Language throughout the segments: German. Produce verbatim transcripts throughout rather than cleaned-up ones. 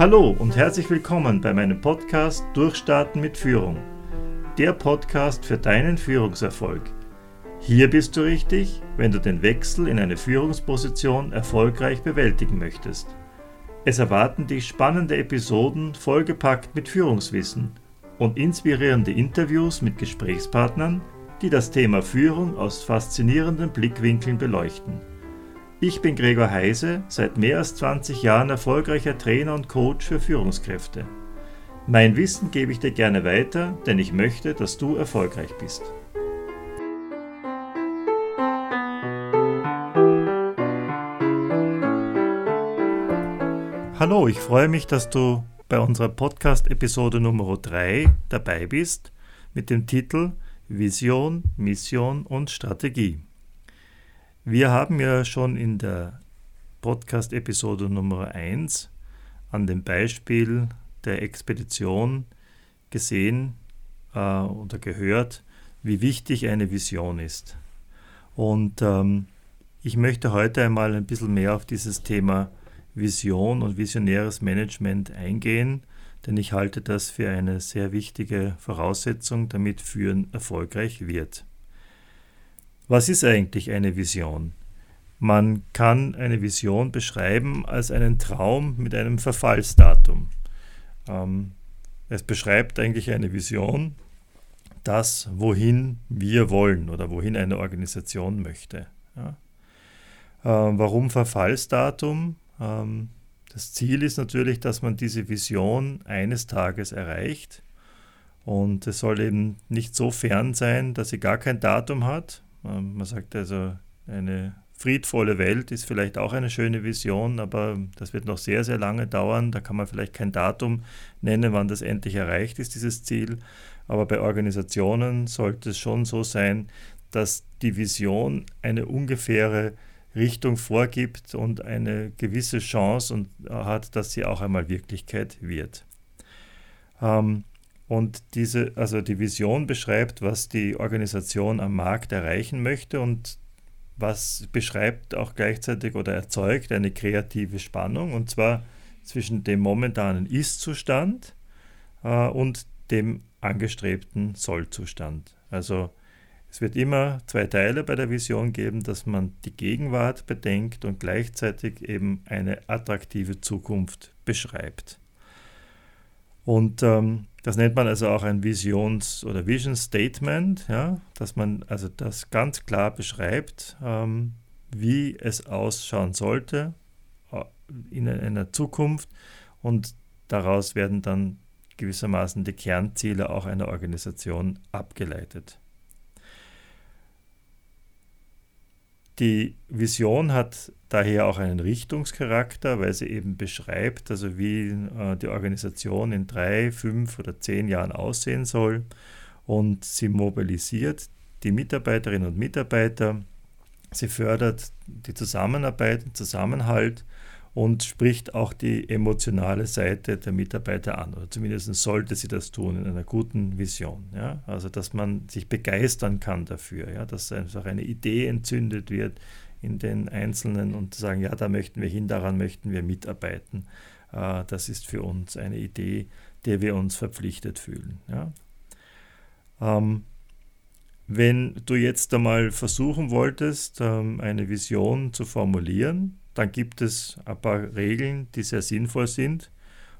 Hallo und herzlich willkommen bei meinem Podcast Durchstarten mit Führung, der Podcast für deinen Führungserfolg. Hier bist du richtig, wenn du den Wechsel in eine Führungsposition erfolgreich bewältigen möchtest. Es erwarten dich spannende Episoden vollgepackt mit Führungswissen und inspirierende Interviews mit Gesprächspartnern, die das Thema Führung aus faszinierenden Blickwinkeln beleuchten. Ich bin Gregor Heise, seit mehr als zwanzig Jahren erfolgreicher Trainer und Coach für Führungskräfte. Mein Wissen gebe ich dir gerne weiter, denn ich möchte, dass du erfolgreich bist. Hallo, ich freue mich, dass du bei unserer Podcast-Episode Nummer drei dabei bist mit dem Titel Vision, Mission und Strategie. Wir haben ja schon in der Podcast-Episode Nummer eins an dem Beispiel der Expedition gesehen äh, oder gehört, wie wichtig eine Vision ist. Und ähm, ich möchte heute einmal ein bisschen mehr auf dieses Thema Vision und visionäres Management eingehen, denn ich halte das für eine sehr wichtige Voraussetzung, damit Führen erfolgreich wird. Was ist eigentlich eine Vision? Man kann eine Vision beschreiben als einen Traum mit einem Verfallsdatum. Ähm, es beschreibt eigentlich eine Vision, das, wohin wir wollen oder wohin eine Organisation möchte. Ja. Ähm, warum Verfallsdatum? Ähm, das Ziel ist natürlich, dass man diese Vision eines Tages erreicht und es soll eben nicht so fern sein, dass sie gar kein Datum hat. Man sagt also, eine friedvolle Welt ist vielleicht auch eine schöne Vision, aber das wird noch sehr, sehr lange dauern. Da kann man vielleicht kein Datum nennen, wann das endlich erreicht ist, dieses Ziel. Aber bei Organisationen sollte es schon so sein, dass die Vision eine ungefähre Richtung vorgibt und eine gewisse Chance und hat, dass sie auch einmal Wirklichkeit wird. Ähm, Und diese, also die Vision beschreibt, was die Organisation am Markt erreichen möchte und was beschreibt auch gleichzeitig oder erzeugt eine kreative Spannung, und zwar zwischen dem momentanen Ist-Zustand äh, und dem angestrebten Soll-Zustand. Also es wird immer zwei Teile bei der Vision geben, dass man die Gegenwart bedenkt und gleichzeitig eben eine attraktive Zukunft beschreibt. Und ähm, das nennt man also auch ein Visions- oder Vision Statement, ja, dass man also das ganz klar beschreibt, ähm, wie es ausschauen sollte in einer Zukunft, und daraus werden dann gewissermaßen die Kernziele auch einer Organisation abgeleitet. Die Vision hat daher auch einen Richtungscharakter, weil sie eben beschreibt, also wie äh, die Organisation in drei, fünf oder zehn Jahren aussehen soll, und sie mobilisiert die Mitarbeiterinnen und Mitarbeiter, sie fördert die Zusammenarbeit, den Zusammenhalt und spricht auch die emotionale Seite der Mitarbeiter an, oder zumindest sollte sie das tun in einer guten Vision. Ja? Also dass man sich begeistern kann dafür, ja? Dass einfach eine Idee entzündet wird in den Einzelnen und sagen, ja, da möchten wir hin, daran möchten wir mitarbeiten. Äh, das ist für uns eine Idee, der wir uns verpflichtet fühlen. Ja? Ähm, wenn du jetzt einmal versuchen wolltest, ähm, eine Vision zu formulieren, dann gibt es ein paar Regeln, die sehr sinnvoll sind.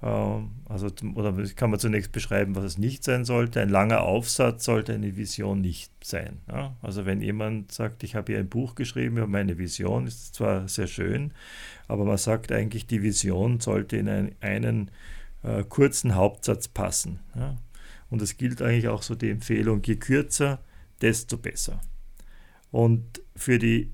Also, oder kann man zunächst beschreiben, was es nicht sein sollte. Ein langer Aufsatz sollte eine Vision nicht sein. Ja? Also wenn jemand sagt, ich habe hier ein Buch geschrieben über meine Vision, ist zwar sehr schön, aber man sagt eigentlich, die Vision sollte in einen, einen äh, kurzen Hauptsatz passen. Ja? Und es gilt eigentlich auch so die Empfehlung, je kürzer, desto besser. Und für die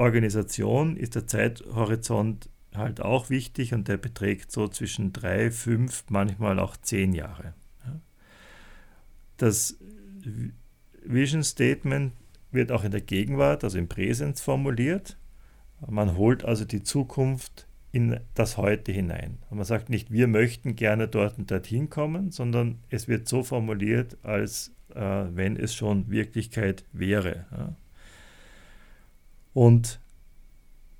Organisation ist der Zeithorizont halt auch wichtig, und der beträgt so zwischen drei, fünf, manchmal auch zehn Jahre. Das Vision Statement wird auch in der Gegenwart, also im Präsens formuliert. Man holt also die Zukunft in das Heute hinein. Und man sagt nicht, wir möchten gerne dort und dorthin kommen, sondern es wird so formuliert, als äh, wenn es schon Wirklichkeit wäre. Ja. Und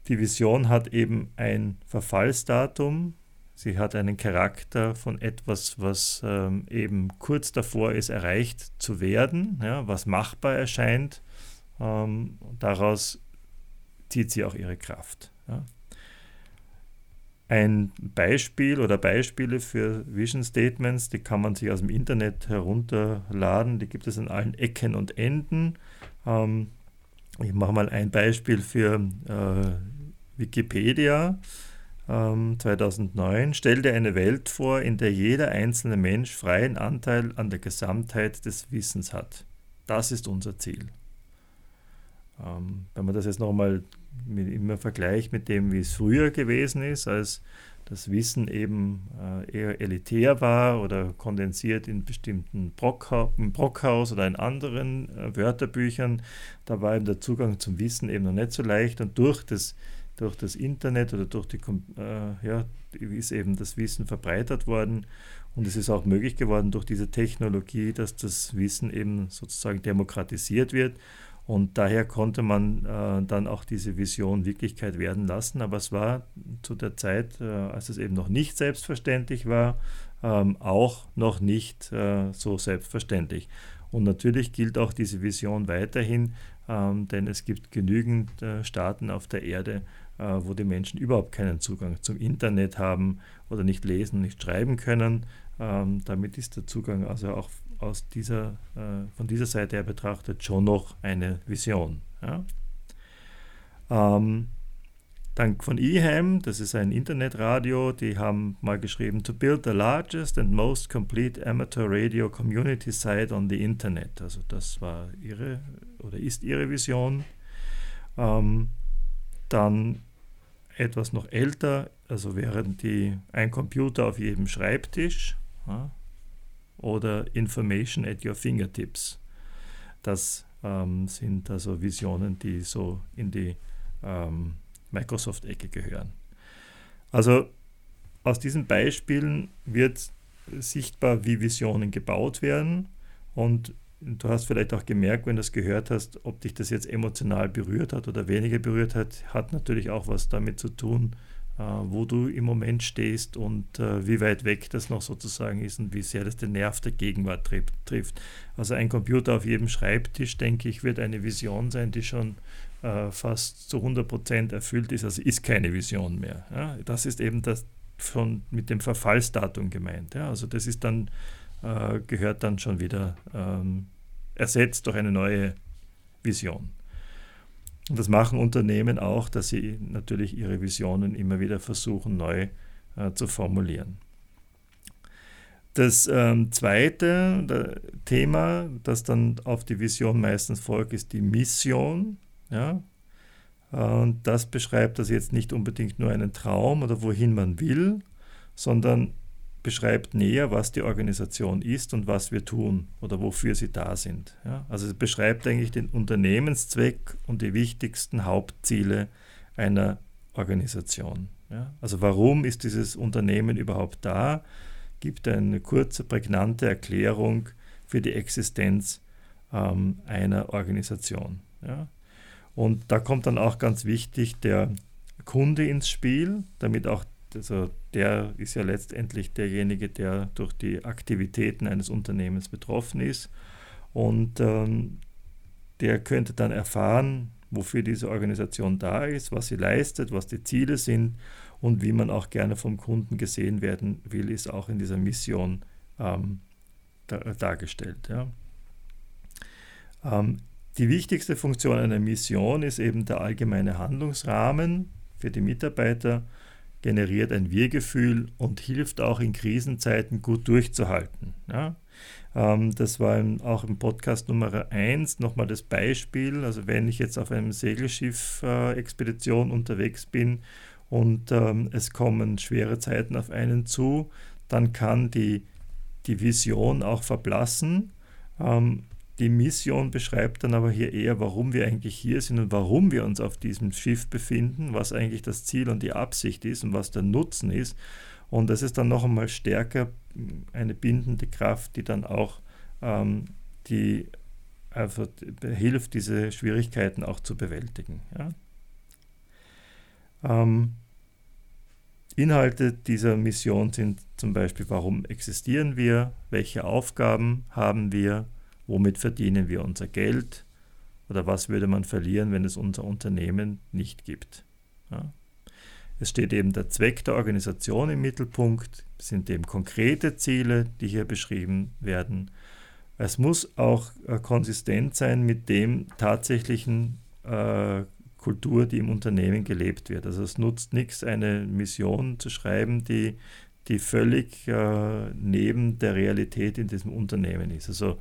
die Vision hat eben ein Verfallsdatum, Sie hat einen Charakter von etwas, was ähm, eben kurz davor ist, erreicht zu werden, ja, was machbar erscheint. Ähm, daraus zieht sie auch ihre Kraft. Ja. Ein Beispiel oder Beispiele für Vision Statements, die kann man sich aus dem Internet herunterladen, die gibt es an allen Ecken und Enden. Ähm, ich mache mal ein Beispiel für äh, Wikipedia ähm, zweitausendneun. Stell dir eine Welt vor, in der jeder einzelne Mensch freien Anteil an der Gesamtheit des Wissens hat. Das ist unser Ziel. Ähm, wenn man das jetzt nochmal Mit, immer Vergleich mit dem, wie es früher gewesen ist, als das Wissen eben äh, eher elitär war oder kondensiert in bestimmten Brockha- im Brockhaus oder in anderen äh, Wörterbüchern, da war eben der Zugang zum Wissen eben noch nicht so leicht, und durch das, durch das Internet oder durch die, äh, ja, ist eben das Wissen verbreitert worden, und es ist auch möglich geworden durch diese Technologie, dass das Wissen eben sozusagen demokratisiert wird. Und daher konnte man äh, dann auch diese Vision Wirklichkeit werden lassen. Aber es war zu der Zeit, äh, als es eben noch nicht selbstverständlich war, ähm, auch noch nicht äh, so selbstverständlich. Und natürlich gilt auch diese Vision weiterhin, ähm, denn es gibt genügend äh, Staaten auf der Erde, äh, wo die Menschen überhaupt keinen Zugang zum Internet haben oder nicht lesen, nicht schreiben können. Ähm, damit ist der Zugang also auch Aus dieser, äh, von dieser Seite her betrachtet schon noch eine Vision. Ja? Ähm, dann von eHAM, das ist ein Internetradio, die haben mal geschrieben, to build the largest and most complete amateur radio community site on the Internet. Also das war ihre oder ist ihre Vision. Ähm, dann etwas noch älter, also wären die ein Computer auf jedem Schreibtisch. Ja? Oder Information at your fingertips. Das ähm, sind also Visionen, die so in die ähm, Microsoft-Ecke gehören. Also aus diesen Beispielen wird sichtbar, wie Visionen gebaut werden. Und du hast vielleicht auch gemerkt, wenn du das gehört hast, ob dich das jetzt emotional berührt hat oder weniger berührt hat, hat natürlich auch was damit zu tun, wo du im Moment stehst und äh, wie weit weg das noch sozusagen ist und wie sehr das den Nerv der Gegenwart tri- trifft. Also ein Computer auf jedem Schreibtisch, denke ich, wird eine Vision sein, die schon äh, fast zu hundert Prozent erfüllt ist, also ist keine Vision mehr. Ja? Das ist eben das schon mit dem Verfallsdatum gemeint. Ja? Also das ist dann, äh, gehört dann schon wieder ähm, ersetzt durch eine neue Vision. Und das machen Unternehmen auch, dass sie natürlich ihre Visionen immer wieder versuchen, neu äh, zu formulieren. Das ähm, zweite da, Thema, das dann auf die Vision meistens folgt, ist die Mission. Ja? Und das beschreibt also jetzt nicht unbedingt nur einen Traum oder wohin man will, sondern beschreibt näher, was die Organisation ist und was wir tun oder wofür sie da sind. Ja? Also es beschreibt eigentlich den Unternehmenszweck und die wichtigsten Hauptziele einer Organisation. Ja? Also warum ist dieses Unternehmen überhaupt da? Gibt eine kurze, prägnante Erklärung für die Existenz ähm, einer Organisation. Ja? Und da kommt dann auch ganz wichtig der Kunde ins Spiel, damit auch also der ist ja letztendlich derjenige, der durch die Aktivitäten eines Unternehmens betroffen ist, und ähm, der könnte dann erfahren, wofür diese Organisation da ist, was sie leistet, was die Ziele sind und wie man auch gerne vom Kunden gesehen werden will, ist auch in dieser Mission ähm, da, dargestellt. Ja. Ähm, die wichtigste Funktion einer Mission ist eben der allgemeine Handlungsrahmen für die Mitarbeiter, generiert ein Wir-Gefühl und hilft auch in Krisenzeiten gut durchzuhalten. Ja? Ähm, das war im, auch im Podcast Nummer eins nochmal das Beispiel. Also wenn ich jetzt auf einem Segelschiff-Expedition äh, unterwegs bin und ähm, es kommen schwere Zeiten auf einen zu, dann kann die, die Vision auch verblassen. Ähm, die Mission beschreibt dann aber hier eher, warum wir eigentlich hier sind und warum wir uns auf diesem Schiff befinden, was eigentlich das Ziel und die Absicht ist und was der Nutzen ist. Und das ist dann noch einmal stärker eine bindende Kraft, die dann auch ähm, die, also hilft, diese Schwierigkeiten auch zu bewältigen. Ja? Ähm, Inhalte dieser Mission sind zum Beispiel, warum existieren wir, welche Aufgaben haben wir, womit verdienen wir unser Geld oder was würde man verlieren, wenn es unser Unternehmen nicht gibt. Ja. Es steht eben der Zweck der Organisation im Mittelpunkt, es sind eben konkrete Ziele, die hier beschrieben werden. Es muss auch äh, konsistent sein mit dem tatsächlichen äh, Kultur, die im Unternehmen gelebt wird. Also es nutzt nichts, eine Mission zu schreiben, die, die völlig äh, neben der Realität in diesem Unternehmen ist. Also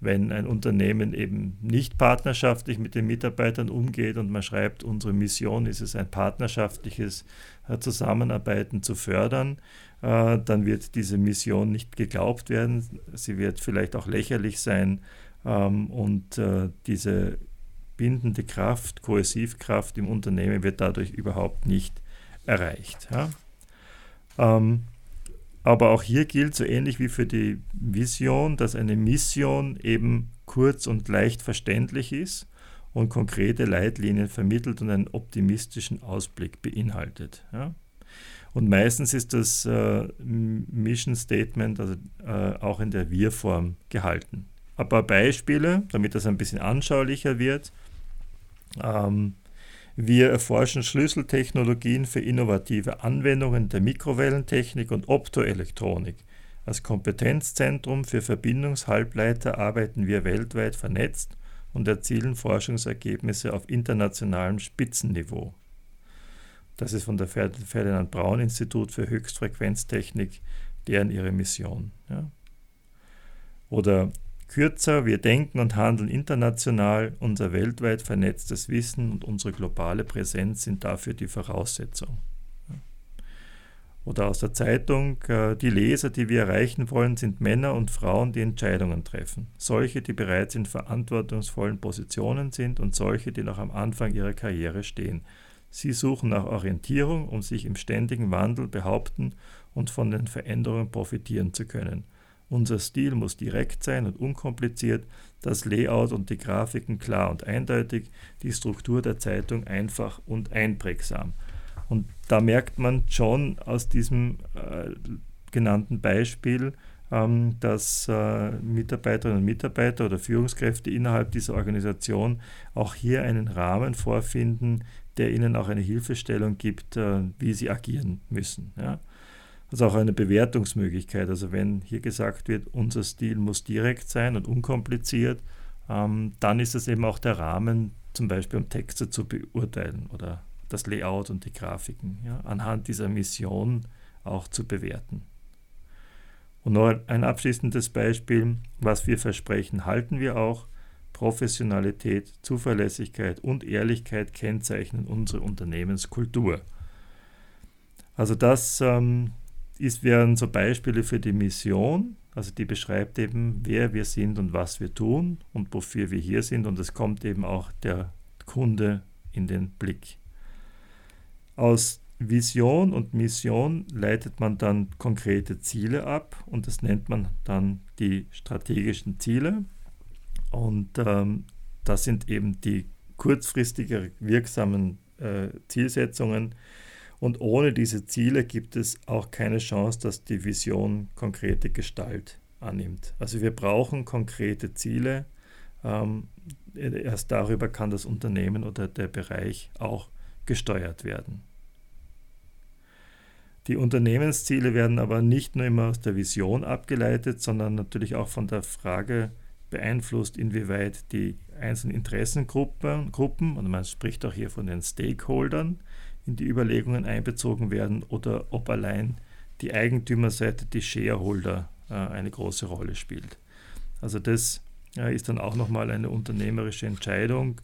wenn ein Unternehmen eben nicht partnerschaftlich mit den Mitarbeitern umgeht und man schreibt, unsere Mission ist es, ein partnerschaftliches Zusammenarbeiten zu fördern, äh, dann wird diese Mission nicht geglaubt werden. Sie wird vielleicht auch lächerlich sein ähm, und äh, diese bindende Kraft, Kohäsivkraft im Unternehmen wird dadurch überhaupt nicht erreicht. Ja? Ähm, Aber auch hier gilt, so ähnlich wie für die Vision, dass eine Mission eben kurz und leicht verständlich ist und konkrete Leitlinien vermittelt und einen optimistischen Ausblick beinhaltet. Ja. Und meistens ist das äh, Mission Statement also, äh, auch in der Wir-Form gehalten. Ein paar Beispiele, damit das ein bisschen anschaulicher wird. Ähm, Wir erforschen Schlüsseltechnologien für innovative Anwendungen der Mikrowellentechnik und Optoelektronik. Als Kompetenzzentrum für Verbindungshalbleiter arbeiten wir weltweit vernetzt und erzielen Forschungsergebnisse auf internationalem Spitzenniveau. Das ist von der Ferdinand-Braun-Institut für Höchstfrequenztechnik, deren ihre Mission. Ja. Oder kürzer, wir denken und handeln international, unser weltweit vernetztes Wissen und unsere globale Präsenz sind dafür die Voraussetzung. Oder aus der Zeitung, die Leser, die wir erreichen wollen, sind Männer und Frauen, die Entscheidungen treffen. Solche, die bereits in verantwortungsvollen Positionen sind und solche, die noch am Anfang ihrer Karriere stehen. Sie suchen nach Orientierung, um sich im ständigen Wandel behaupten und von den Veränderungen profitieren zu können. Unser Stil muss direkt sein und unkompliziert, das Layout und die Grafiken klar und eindeutig, die Struktur der Zeitung einfach und einprägsam. Und da merkt man schon aus diesem äh, genannten Beispiel, ähm, dass äh, Mitarbeiterinnen und Mitarbeiter oder Führungskräfte innerhalb dieser Organisation auch hier einen Rahmen vorfinden, der ihnen auch eine Hilfestellung gibt, äh, wie sie agieren müssen. Ja. Das ist auch eine Bewertungsmöglichkeit. Also wenn hier gesagt wird, unser Stil muss direkt sein und unkompliziert, ähm, dann ist das eben auch der Rahmen, zum Beispiel um Texte zu beurteilen oder das Layout und die Grafiken, ja, anhand dieser Mission auch zu bewerten. Und noch ein abschließendes Beispiel, was wir versprechen, halten wir auch. Professionalität, Zuverlässigkeit und Ehrlichkeit kennzeichnen unsere Unternehmenskultur. Also das ähm, Ist, wären so Beispiele für die Mission, also die beschreibt eben, wer wir sind und was wir tun und wofür wir hier sind, und es kommt eben auch der Kunde in den Blick. Aus Vision und Mission leitet man dann konkrete Ziele ab und das nennt man dann die strategischen Ziele, und ähm, das sind eben die kurzfristig wirksamen äh, Zielsetzungen. Und ohne diese Ziele gibt es auch keine Chance, dass die Vision konkrete Gestalt annimmt. Also wir brauchen konkrete Ziele. Ähm, erst darüber kann das Unternehmen oder der Bereich auch gesteuert werden. Die Unternehmensziele werden aber nicht nur immer aus der Vision abgeleitet, sondern natürlich auch von der Frage beeinflusst, inwieweit die einzelnen Interessengruppen, Gruppen, und man spricht auch hier von den Stakeholdern, in die Überlegungen einbezogen werden oder ob allein die Eigentümerseite, die Shareholder, eine große Rolle spielt. Also das ist dann auch nochmal eine unternehmerische Entscheidung,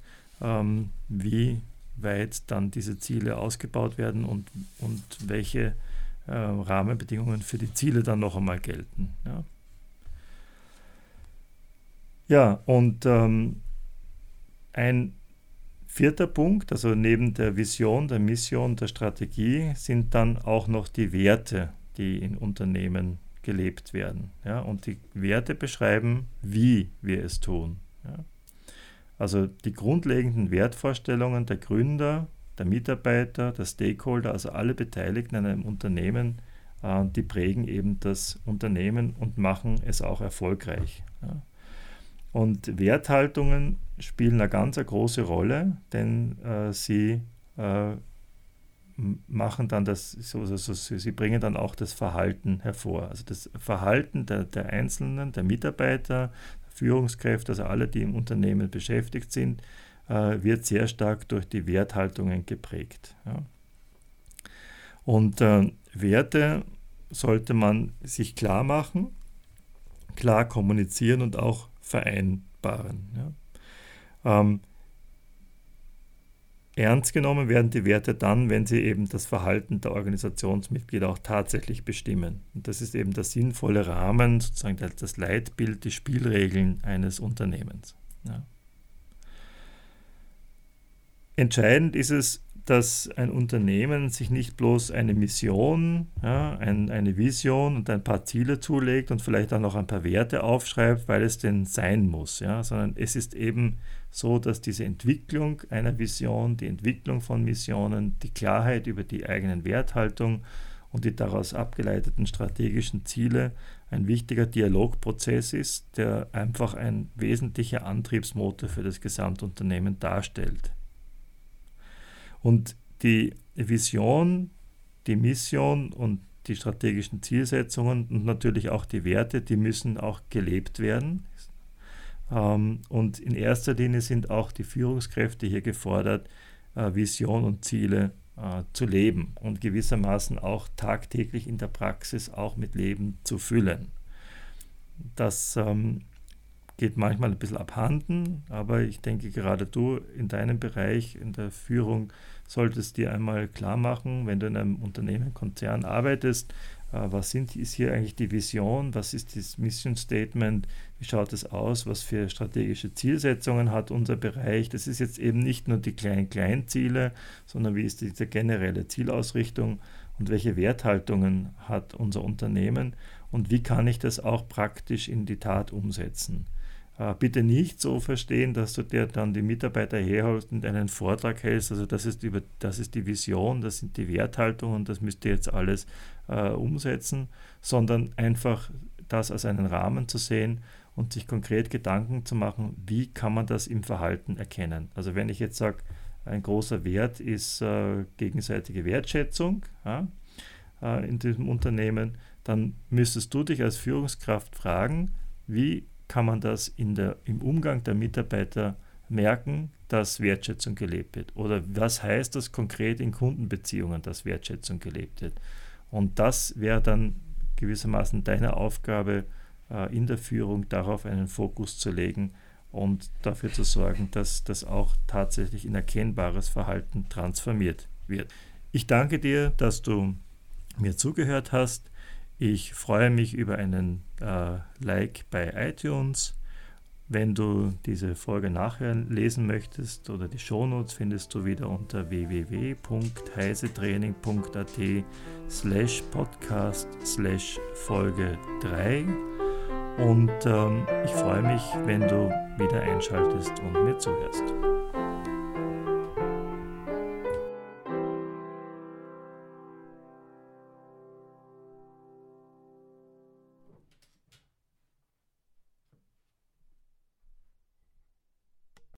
wie weit dann diese Ziele ausgebaut werden und, und welche Rahmenbedingungen für die Ziele dann noch einmal gelten. Ja, ja und ähm, ein vierter Punkt, also neben der Vision, der Mission, der Strategie, sind dann auch noch die Werte, die in Unternehmen gelebt werden. Ja? Und die Werte beschreiben, wie wir es tun. Ja? Also die grundlegenden Wertvorstellungen der Gründer der Mitarbeiter, der Stakeholder, also alle Beteiligten an einem Unternehmen, äh, die prägen eben das Unternehmen und machen es auch erfolgreich. Ja. Und Werthaltungen spielen eine ganz eine große Rolle, denn äh, sie äh, machen dann das, also sie bringen dann auch das Verhalten hervor. Also das Verhalten der, der Einzelnen, der Mitarbeiter, Führungskräfte, also alle, die im Unternehmen beschäftigt sind, äh, wird sehr stark durch die Werthaltungen geprägt. Ja. Und äh, Werte sollte man sich klar machen, klar kommunizieren und auch vereinbaren. Ja. Ähm, ernst genommen werden die Werte dann, wenn sie eben das Verhalten der Organisationsmitglieder auch tatsächlich bestimmen. Und das ist eben der sinnvolle Rahmen, sozusagen das Leitbild, die Spielregeln eines Unternehmens. Ja. Entscheidend ist es, dass ein Unternehmen sich nicht bloß eine Mission, ja, ein, eine Vision und ein paar Ziele zulegt und vielleicht dann noch ein paar Werte aufschreibt, weil es denn sein muss, ja, sondern es ist eben so, dass diese Entwicklung einer Vision, die Entwicklung von Missionen, die Klarheit über die eigenen Werthaltung und die daraus abgeleiteten strategischen Ziele ein wichtiger Dialogprozess ist, der einfach ein wesentlicher Antriebsmotor für das Gesamtunternehmen darstellt. Und die Vision, die Mission und die strategischen Zielsetzungen und natürlich auch die Werte, die müssen auch gelebt werden. Und in erster Linie sind auch die Führungskräfte hier gefordert, Vision und Ziele zu leben und gewissermaßen auch tagtäglich in der Praxis auch mit Leben zu füllen. Das geht manchmal ein bisschen abhanden, aber ich denke, gerade du in deinem Bereich, in der Führung, solltest dir einmal klar machen, wenn du in einem Unternehmen, Konzern arbeitest, äh, was sind, ist hier eigentlich die Vision, was ist das Mission Statement, wie schaut es aus, was für strategische Zielsetzungen hat unser Bereich. Das ist jetzt eben nicht nur die kleinen Kleinziele, sondern wie ist diese generelle Zielausrichtung und welche Werthaltungen hat unser Unternehmen und wie kann ich das auch praktisch in die Tat umsetzen. Bitte nicht so verstehen, dass du dir dann die Mitarbeiter herholst und einen Vortrag hältst, also das ist, über, das ist die Vision, das sind die Werthaltungen und das müsst ihr jetzt alles äh, umsetzen, sondern einfach das als einen Rahmen zu sehen und sich konkret Gedanken zu machen, wie kann man das im Verhalten erkennen. Also wenn ich jetzt sage, ein großer Wert ist äh, gegenseitige Wertschätzung ja, äh, in diesem Unternehmen, dann müsstest du dich als Führungskraft fragen, wie kann man das in der, im Umgang der Mitarbeiter merken, dass Wertschätzung gelebt wird. Oder was heißt das konkret in Kundenbeziehungen, dass Wertschätzung gelebt wird. Und das wäre dann gewissermaßen deine Aufgabe äh, in der Führung, darauf einen Fokus zu legen und dafür zu sorgen, dass das auch tatsächlich in erkennbares Verhalten transformiert wird. Ich danke dir, dass du mir zugehört hast. Ich freue mich über einen äh, Like bei iTunes. Wenn du diese Folge nachhören lesen möchtest oder die Shownotes, findest du wieder unter w w w punkt heisetraining punkt a t slash podcast slash Folge drei. Und ähm, ich freue mich, wenn du wieder einschaltest und mir zuhörst.